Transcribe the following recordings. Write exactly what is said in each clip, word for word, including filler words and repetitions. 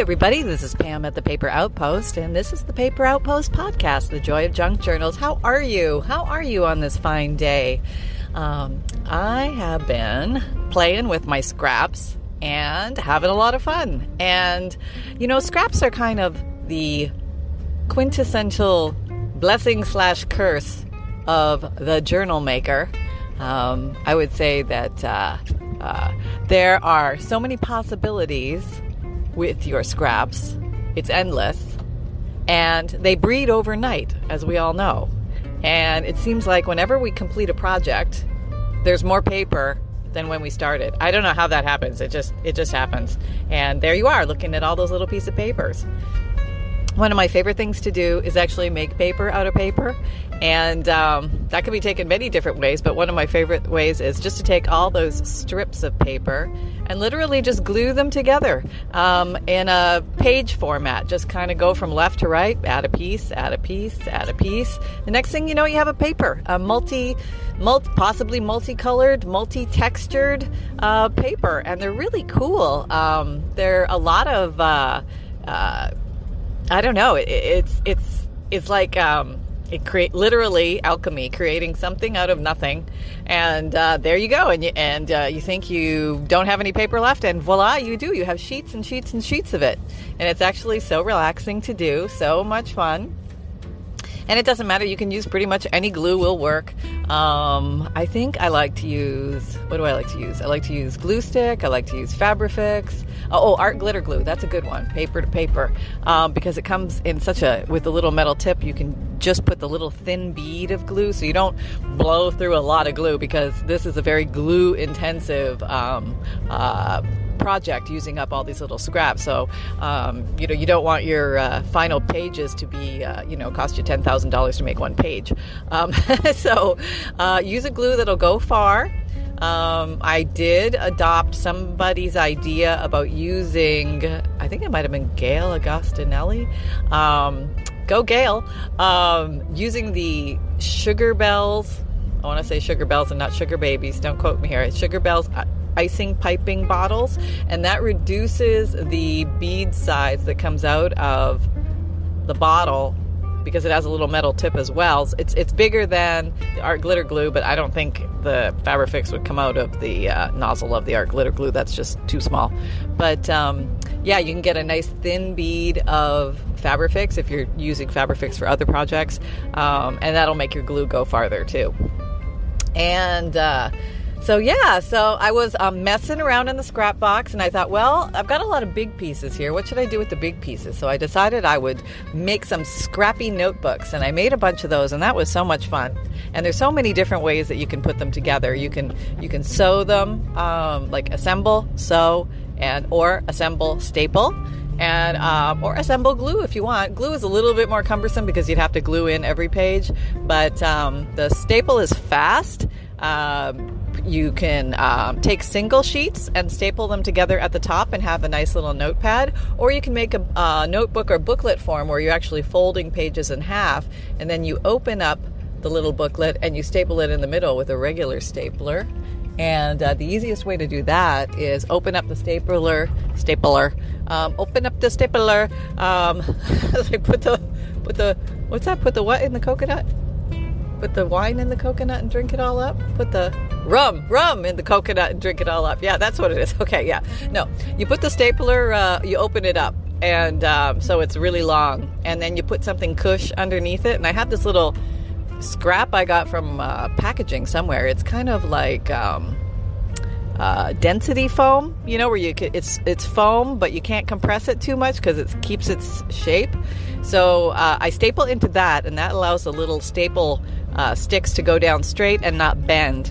Hey everybody, this is Pam at The Paper Outpost, and this is The Paper Outpost podcast, the Joy of Junk Journals. How are you? How are you on this fine day? Um, I have been playing with my scraps and having a lot of fun. And, you know, scraps are kind of the quintessential blessing slash curse of the journal maker. Um, I would say that uh, uh, there are so many possibilities with your scraps. It's endless. And they breed overnight, as we all know. And it seems like whenever we complete a project, there's more paper than when we started. I don't know how that happens. It just it just happens. And there you are, looking at all those little pieces of papers. One of my favorite things to do is actually make paper out of paper. And um, that can be taken many different ways, but one of my favorite ways is just to take all those strips of paper and literally just glue them together um, in a page format. Just kind of go from left to right, add a piece, add a piece, add a piece. The next thing you know, you have a paper, a multi, multi possibly multicolored, multi-textured uh, paper. And they're really cool. Um, they're a lot of... Uh, uh, I don't know. It, it's it's it's like um, it create literally alchemy, creating something out of nothing. And uh, there you go. And you, and uh, you think you don't have any paper left, and voila, you do. You have sheets and sheets and sheets of it. And it's actually so relaxing to do. So much fun. And it doesn't matter. You can use pretty much any glue will work. Um, I think I like to use, what do I like to use? I like to use glue stick. I like to use FabriFix. Oh, oh Art Glitter Glue. That's a good one. Paper to paper. Um, because it comes in such a, with a little metal tip, you can just put the little thin bead of glue. So you don't blow through a lot of glue, because this is a very glue intensive um, uh project, using up all these little scraps. So, um, you know, you don't want your uh, final pages to be, uh, you know, cost you ten thousand dollars to make one page. Um, so uh, use a glue that'll go far. Um, I did adopt somebody's idea about using, I think it might have been Gail Agostinelli. Um, go Gail. Um, using the sugar bells. I want to say sugar bells and not sugar babies. Don't quote me here. It's sugar bells. I- icing piping bottles, and that reduces the bead size that comes out of the bottle, because it has a little metal tip as well. It's it's bigger than the Art Glitter Glue, but I don't think the FabriFix would come out of the uh, nozzle of the Art Glitter Glue. That's just too small. But um, yeah, you can get a nice thin bead of FabriFix if you're using FabriFix for other projects, um, and that'll make your glue go farther too. And uh So yeah, so I was um, messing around in the scrap box, and I thought, well, I've got a lot of big pieces here. What should I do with the big pieces? So I decided I would make some scrappy notebooks, and I made a bunch of those, and that was so much fun. And there's so many different ways that you can put them together. You can you can sew them, um, like assemble, sew, and or assemble, staple. And um, or assemble glue if you want. Glue is a little bit more cumbersome because you'd have to glue in every page, but um, the staple is fast. Um, you can um, take single sheets and staple them together at the top and have a nice little notepad, or you can make a uh, notebook or booklet form where you're actually folding pages in half, and then you open up the little booklet and you staple it in the middle with a regular stapler. And uh, the easiest way to do that is open up the stapler, stapler, um, open up the stapler, um, like put the, put the, what's that? Put the what in the coconut? Put the wine in the coconut and drink it all up? Put the rum, rum in the coconut and drink it all up. Yeah, that's what it is. Okay, yeah. No, you put the stapler, uh, you open it up. And um, so it's really long. And then you put something cush underneath it. And I have this little scrap I got from uh, packaging somewhere. It's kind of like um, uh, density foam, you know, where you can, it's it's foam, but you can't compress it too much because it keeps its shape. So uh, I staple into that, and that allows the little staple uh, sticks to go down straight and not bend.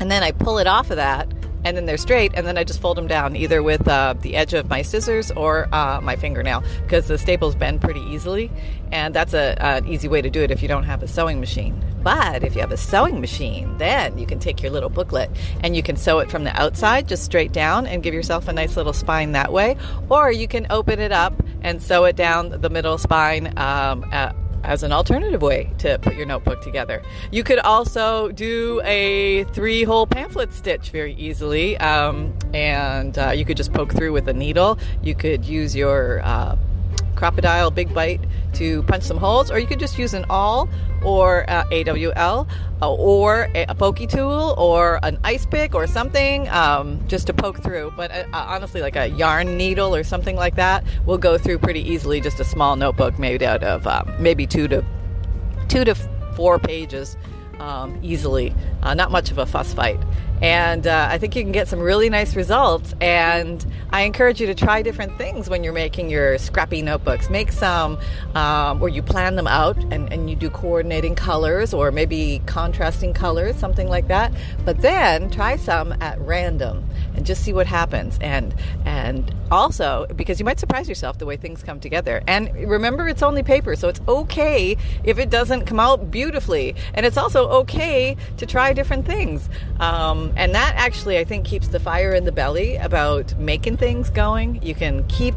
And then I pull it off of that, and then they're straight, and then I just fold them down either with uh, the edge of my scissors or uh, my fingernail, because the staples bend pretty easily, and that's a, an easy way to do it if you don't have a sewing machine. But if you have a sewing machine, then you can take your little booklet and you can sew it from the outside just straight down and give yourself a nice little spine that way, or you can open it up and sew it down the middle spine um, uh, as an alternative way to put your notebook together. You could also do a three-hole pamphlet stitch very easily, um, and uh, you could just poke through with a needle. You could use your uh, Crop-a-dile Big Bite to punch some holes, or you could just use an awl or uh, A W L uh, or a, a pokey tool or an ice pick or something um, just to poke through. But uh, honestly, like a yarn needle or something like that will go through pretty easily just a small notebook made out of uh, maybe two to two to four pages um, easily. Uh, not much of a fuss fight. And uh, I think you can get some really nice results. And I encourage you to try different things when you're making your scrappy notebooks. Make some um, where you plan them out and, and you do coordinating colors or maybe contrasting colors, something like that. But then try some at random and just see what happens. And and also, because you might surprise yourself the way things come together. And remember, it's only paper, so it's okay if it doesn't come out beautifully. And it's also okay to try different things. Um, And that actually, I think, keeps the fire in the belly about making things going. You can keep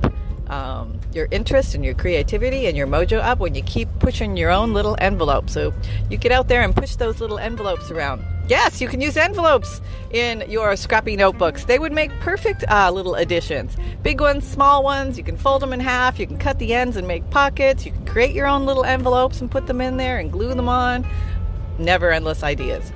um, your interest and your creativity and your mojo up when you keep pushing your own little envelope. So you get out there and push those little envelopes around. Yes, you can use envelopes in your scrappy notebooks. They would make perfect uh, little additions. Big ones, small ones. You can fold them in half. You can cut the ends and make pockets. You can create your own little envelopes and put them in there and glue them on. Never endless ideas.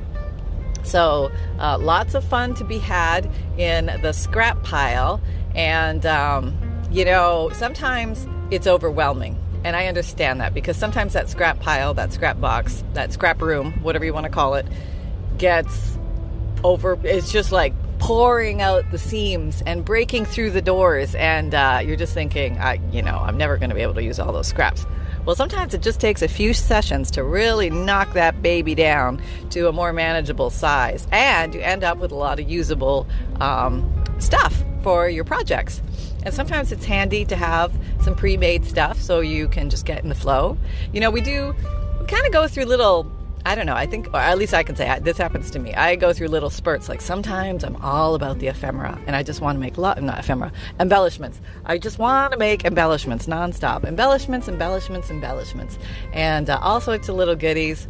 So uh, lots of fun to be had in the scrap pile. And, um, you know, sometimes it's overwhelming. And I understand that, because sometimes that scrap pile, that scrap box, that scrap room, whatever you want to call it, gets over. It's just like pouring out the seams and breaking through the doors. And uh, you're just thinking, I, you know, I'm never going to be able to use all those scraps. Well, sometimes it just takes a few sessions to really knock that baby down to a more manageable size, and you end up with a lot of usable um, stuff for your projects. And sometimes it's handy to have some pre-made stuff so you can just get in the flow. You know, we do we kind of go through little, I don't know, I think, or at least I can say, I, this happens to me. I go through little spurts. Like sometimes I'm all about the ephemera, and I just want to make, lo- not ephemera, embellishments. I just want to make embellishments nonstop. Embellishments, embellishments, embellishments. And uh, all sorts of little goodies.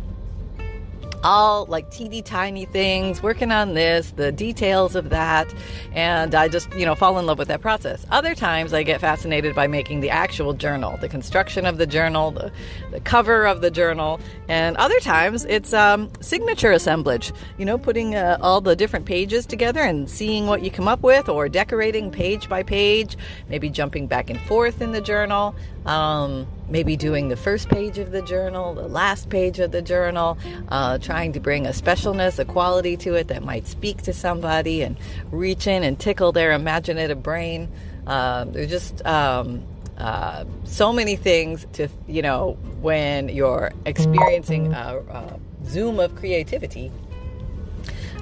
All like teeny tiny things, working on this, the details of that. And I just, you know, fall in love with that process. Other times I get fascinated by making the actual journal, the construction of the journal, the, the cover of the journal. And other times it's um, signature assemblage, you know, putting uh, all the different pages together and seeing what you come up with, or decorating page by page, maybe jumping back and forth in the journal. Um, maybe doing the first page of the journal, the last page of the journal, uh, trying to bring a specialness, a quality to it that might speak to somebody and reach in and tickle their imaginative brain. Uh, there's just um, uh, so many things to, you know, when you're experiencing a, a zoom of creativity.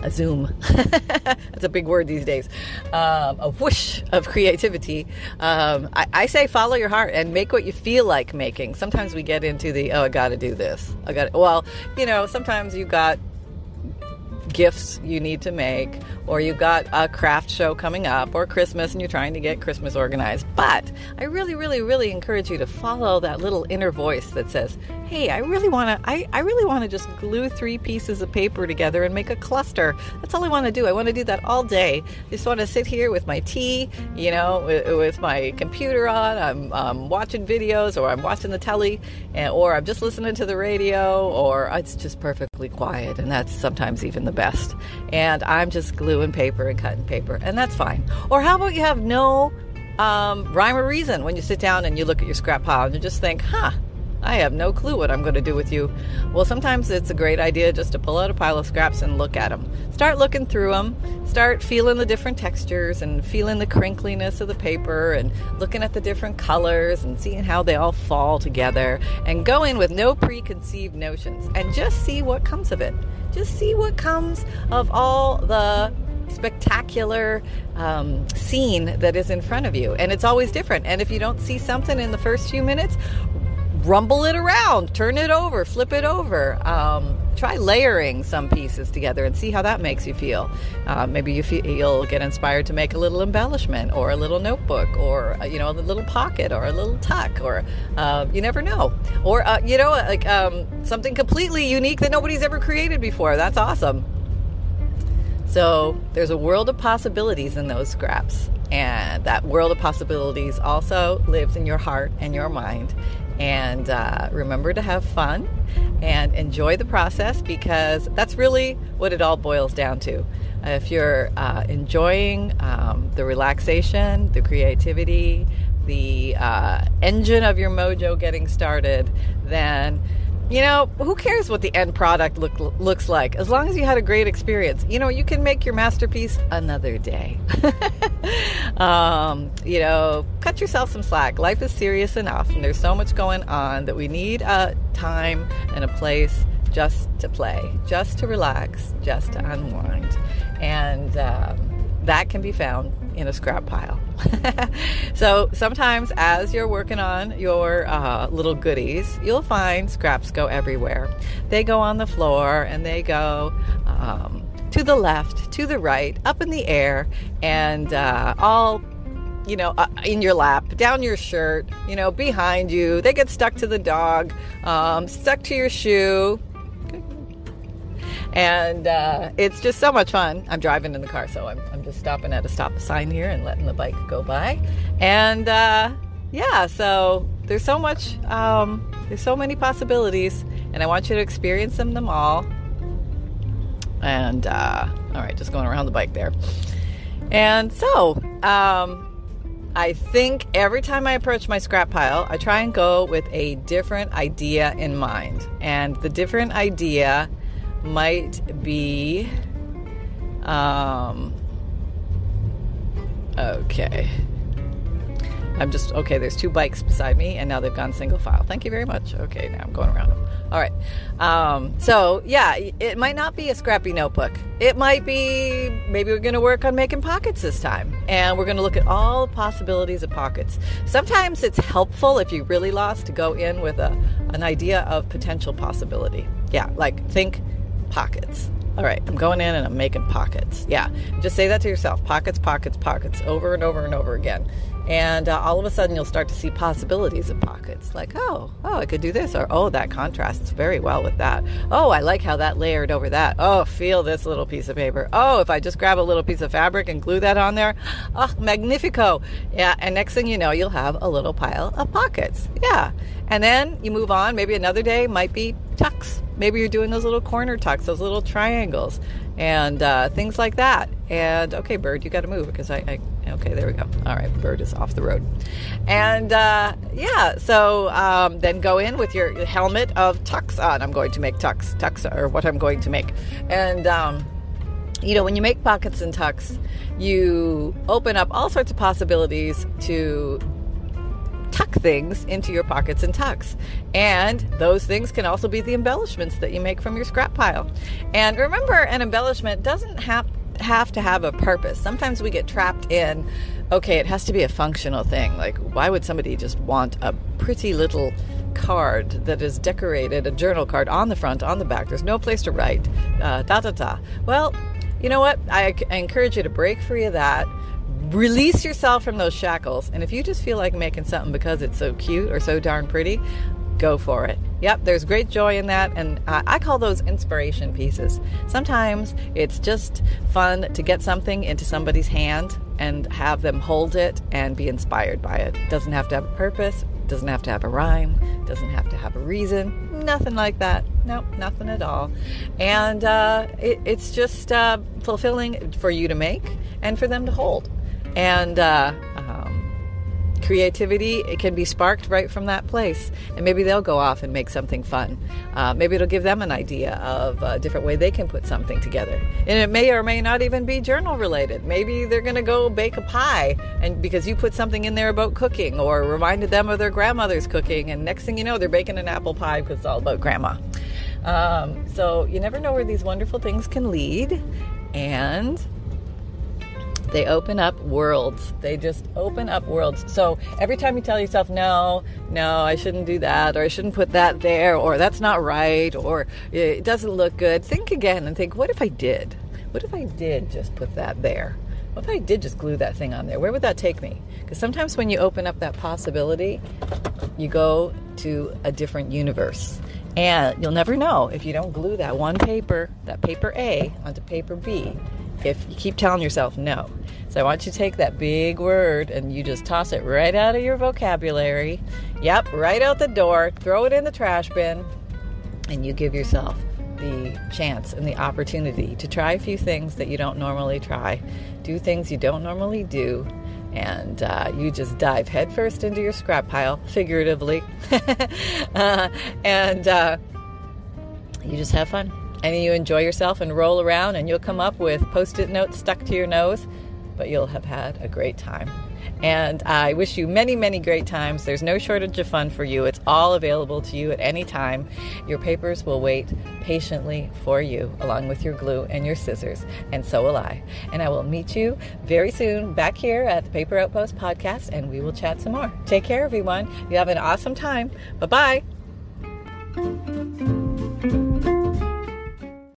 A zoom. That's a big word these days. Um, a whoosh of creativity. Um, I, I say follow your heart and make what you feel like making. Sometimes we get into the, oh, I got to do this. I got Well, you know, sometimes you got gifts you need to make, or you've got a craft show coming up, or Christmas, and you're trying to get Christmas organized. But I really, really, really encourage you to follow that little inner voice that says, hey, I really want to, I, I really want to just glue three pieces of paper together and make a cluster. That's all I want to do. I want to do that all day. I just want to sit here with my tea, you know, with, with my computer on. I'm um, watching videos, or I'm watching the telly, and, or I'm just listening to the radio, or it's just perfectly quiet. And that's sometimes even the best. And I'm just gluing paper and cutting paper, and that's fine. Or how about you have no um, rhyme or reason when you sit down and you look at your scrap pile and you just think, huh, I have no clue what I'm going to do with you. Well, sometimes it's a great idea just to pull out a pile of scraps and look at them. Start looking through them. Start feeling the different textures and feeling the crinkliness of the paper and looking at the different colors and seeing how they all fall together, and go in with no preconceived notions and just see what comes of it. Just see what comes of all the spectacular um, scene that is in front of you. And it's always different. And if you don't see something in the first few minutes, rumble it around, turn it over, flip it over. Um, try layering some pieces together and see how that makes you feel. Uh, maybe you feel, you'll get inspired to make a little embellishment or a little notebook or, you know, a little pocket or a little tuck or uh, you never know. Or, uh, you know, like um, something completely unique that nobody's ever created before. That's awesome. So there's a world of possibilities in those scraps, and that world of possibilities also lives in your heart and your mind. And uh, remember to have fun and enjoy the process, because that's really what it all boils down to. If you're uh, enjoying um, the relaxation, the creativity, the uh, engine of your mojo getting started, then you know, who cares what the end product look, looks like? As long as you had a great experience, you know, you can make your masterpiece another day. um, you know, cut yourself some slack. Life is serious enough, and there's so much going on that we need a time and a place just to play, just to relax, just to unwind. And um, that can be found in a scrap pile. So sometimes as you're working on your uh, little goodies, you'll find scraps go everywhere. They go on the floor and they go um, to the left, to the right, up in the air, and uh, all, you know, uh, in your lap, down your shirt, you know, behind you. They get stuck to the dog, um, stuck to your shoe. And uh, it's just so much fun. I'm driving in the car, so I'm, I'm just stopping at a stop sign here and letting the bike go by. And uh, yeah, so there's so much, um, there's so many possibilities, and I want you to experience them, them all. And uh, all right, just going around the bike there. And so um, I think every time I approach my scrap pile, I try and go with a different idea in mind. And the different idea might be, um, okay, I'm just, okay, there's two bikes beside me, and now they've gone single file. Thank you very much. Okay, now I'm going around them. All right. Um, so, yeah, it might not be a scrappy notebook. It might be, maybe we're going to work on making pockets this time, and we're going to look at all the possibilities of pockets. Sometimes it's helpful, if you really lost, to go in with a an idea of potential possibility. Yeah, like think pockets. All right, I'm going in and I'm making pockets. Yeah, just say that to yourself. Pockets, pockets, pockets, over and over and over again. And uh, all of a sudden, you'll start to see possibilities of pockets. Like, oh, oh, I could do this. Or, oh, that contrasts very well with that. Oh, I like how that layered over that. Oh, feel this little piece of paper. Oh, if I just grab a little piece of fabric and glue that on there. Oh, magnifico. Yeah, and next thing you know, you'll have a little pile of pockets. Yeah. And then you move on. Maybe another day might be tucks. Maybe you're doing those little corner tucks, those little triangles, and uh, things like that. And, okay, bird, you got to move because I, I, okay, there we go. All right, bird is off the road. And, uh, yeah, so um, then go in with your helmet of tucks on. I'm going to make tucks, tucks are what I'm going to make. And, um, you know, when you make pockets and tucks, you open up all sorts of possibilities to tuck things into your pockets and tucks, and those things can also be the embellishments that you make from your scrap pile. And remember, an embellishment doesn't have have to have a purpose. Sometimes we get trapped in, okay, it has to be a functional thing. Like, why would somebody just want a pretty little card that is decorated, a journal card on the front, on the back, there's no place to write, uh, da da da. Well, you know what, I, I encourage you to break free of that. Release yourself from those shackles, and if you just feel like making something because it's so cute or so darn pretty, go for it. Yep, there's great joy in that, and uh, I call those inspiration pieces. Sometimes it's just fun to get something into somebody's hand and have them hold it and be inspired by it. It doesn't have to have a purpose, doesn't have to have a rhyme, doesn't have to have a reason, nothing like that. Nope, nothing at all. And uh, it, it's just uh, fulfilling for you to make and for them to hold. And uh, um, creativity, it can be sparked right from that place. And maybe they'll go off and make something fun. Uh, maybe it'll give them an idea of a different way they can put something together. And it may or may not even be journal related. Maybe they're going to go bake a pie, and because you put something in there about cooking or reminded them of their grandmother's cooking. And next thing you know, they're baking an apple pie because it's all about grandma. Um, so you never know where these wonderful things can lead. And They open up worlds. They just open up worlds. So every time you tell yourself, no, no, I shouldn't do that, or I shouldn't put that there, or that's not right, or it doesn't look good, think again and think, what if I did? What if I did just put that there? What if I did just glue that thing on there? Where would that take me? Because sometimes when you open up that possibility, you go to a different universe. And you'll never know if you don't glue that one paper, that paper A, onto paper B, if you keep telling yourself no. So I want you to take that big word and you just toss it right out of your vocabulary. Yep, right out the door. Throw it in the trash bin. And you give yourself the chance and the opportunity to try a few things that you don't normally try. Do things you don't normally do. And uh, you just dive headfirst into your scrap pile, figuratively. uh, and uh, you just have fun. And you enjoy yourself and roll around, and you'll come up with post-it notes stuck to your nose, but you'll have had a great time. And I wish you many, many great times. There's no shortage of fun for you. It's all available to you at any time. Your papers will wait patiently for you, along with your glue and your scissors, and so will I. And I will meet you very soon back here at the Paper Outpost podcast, and we will chat some more. Take care, everyone. You have an awesome time. Bye-bye.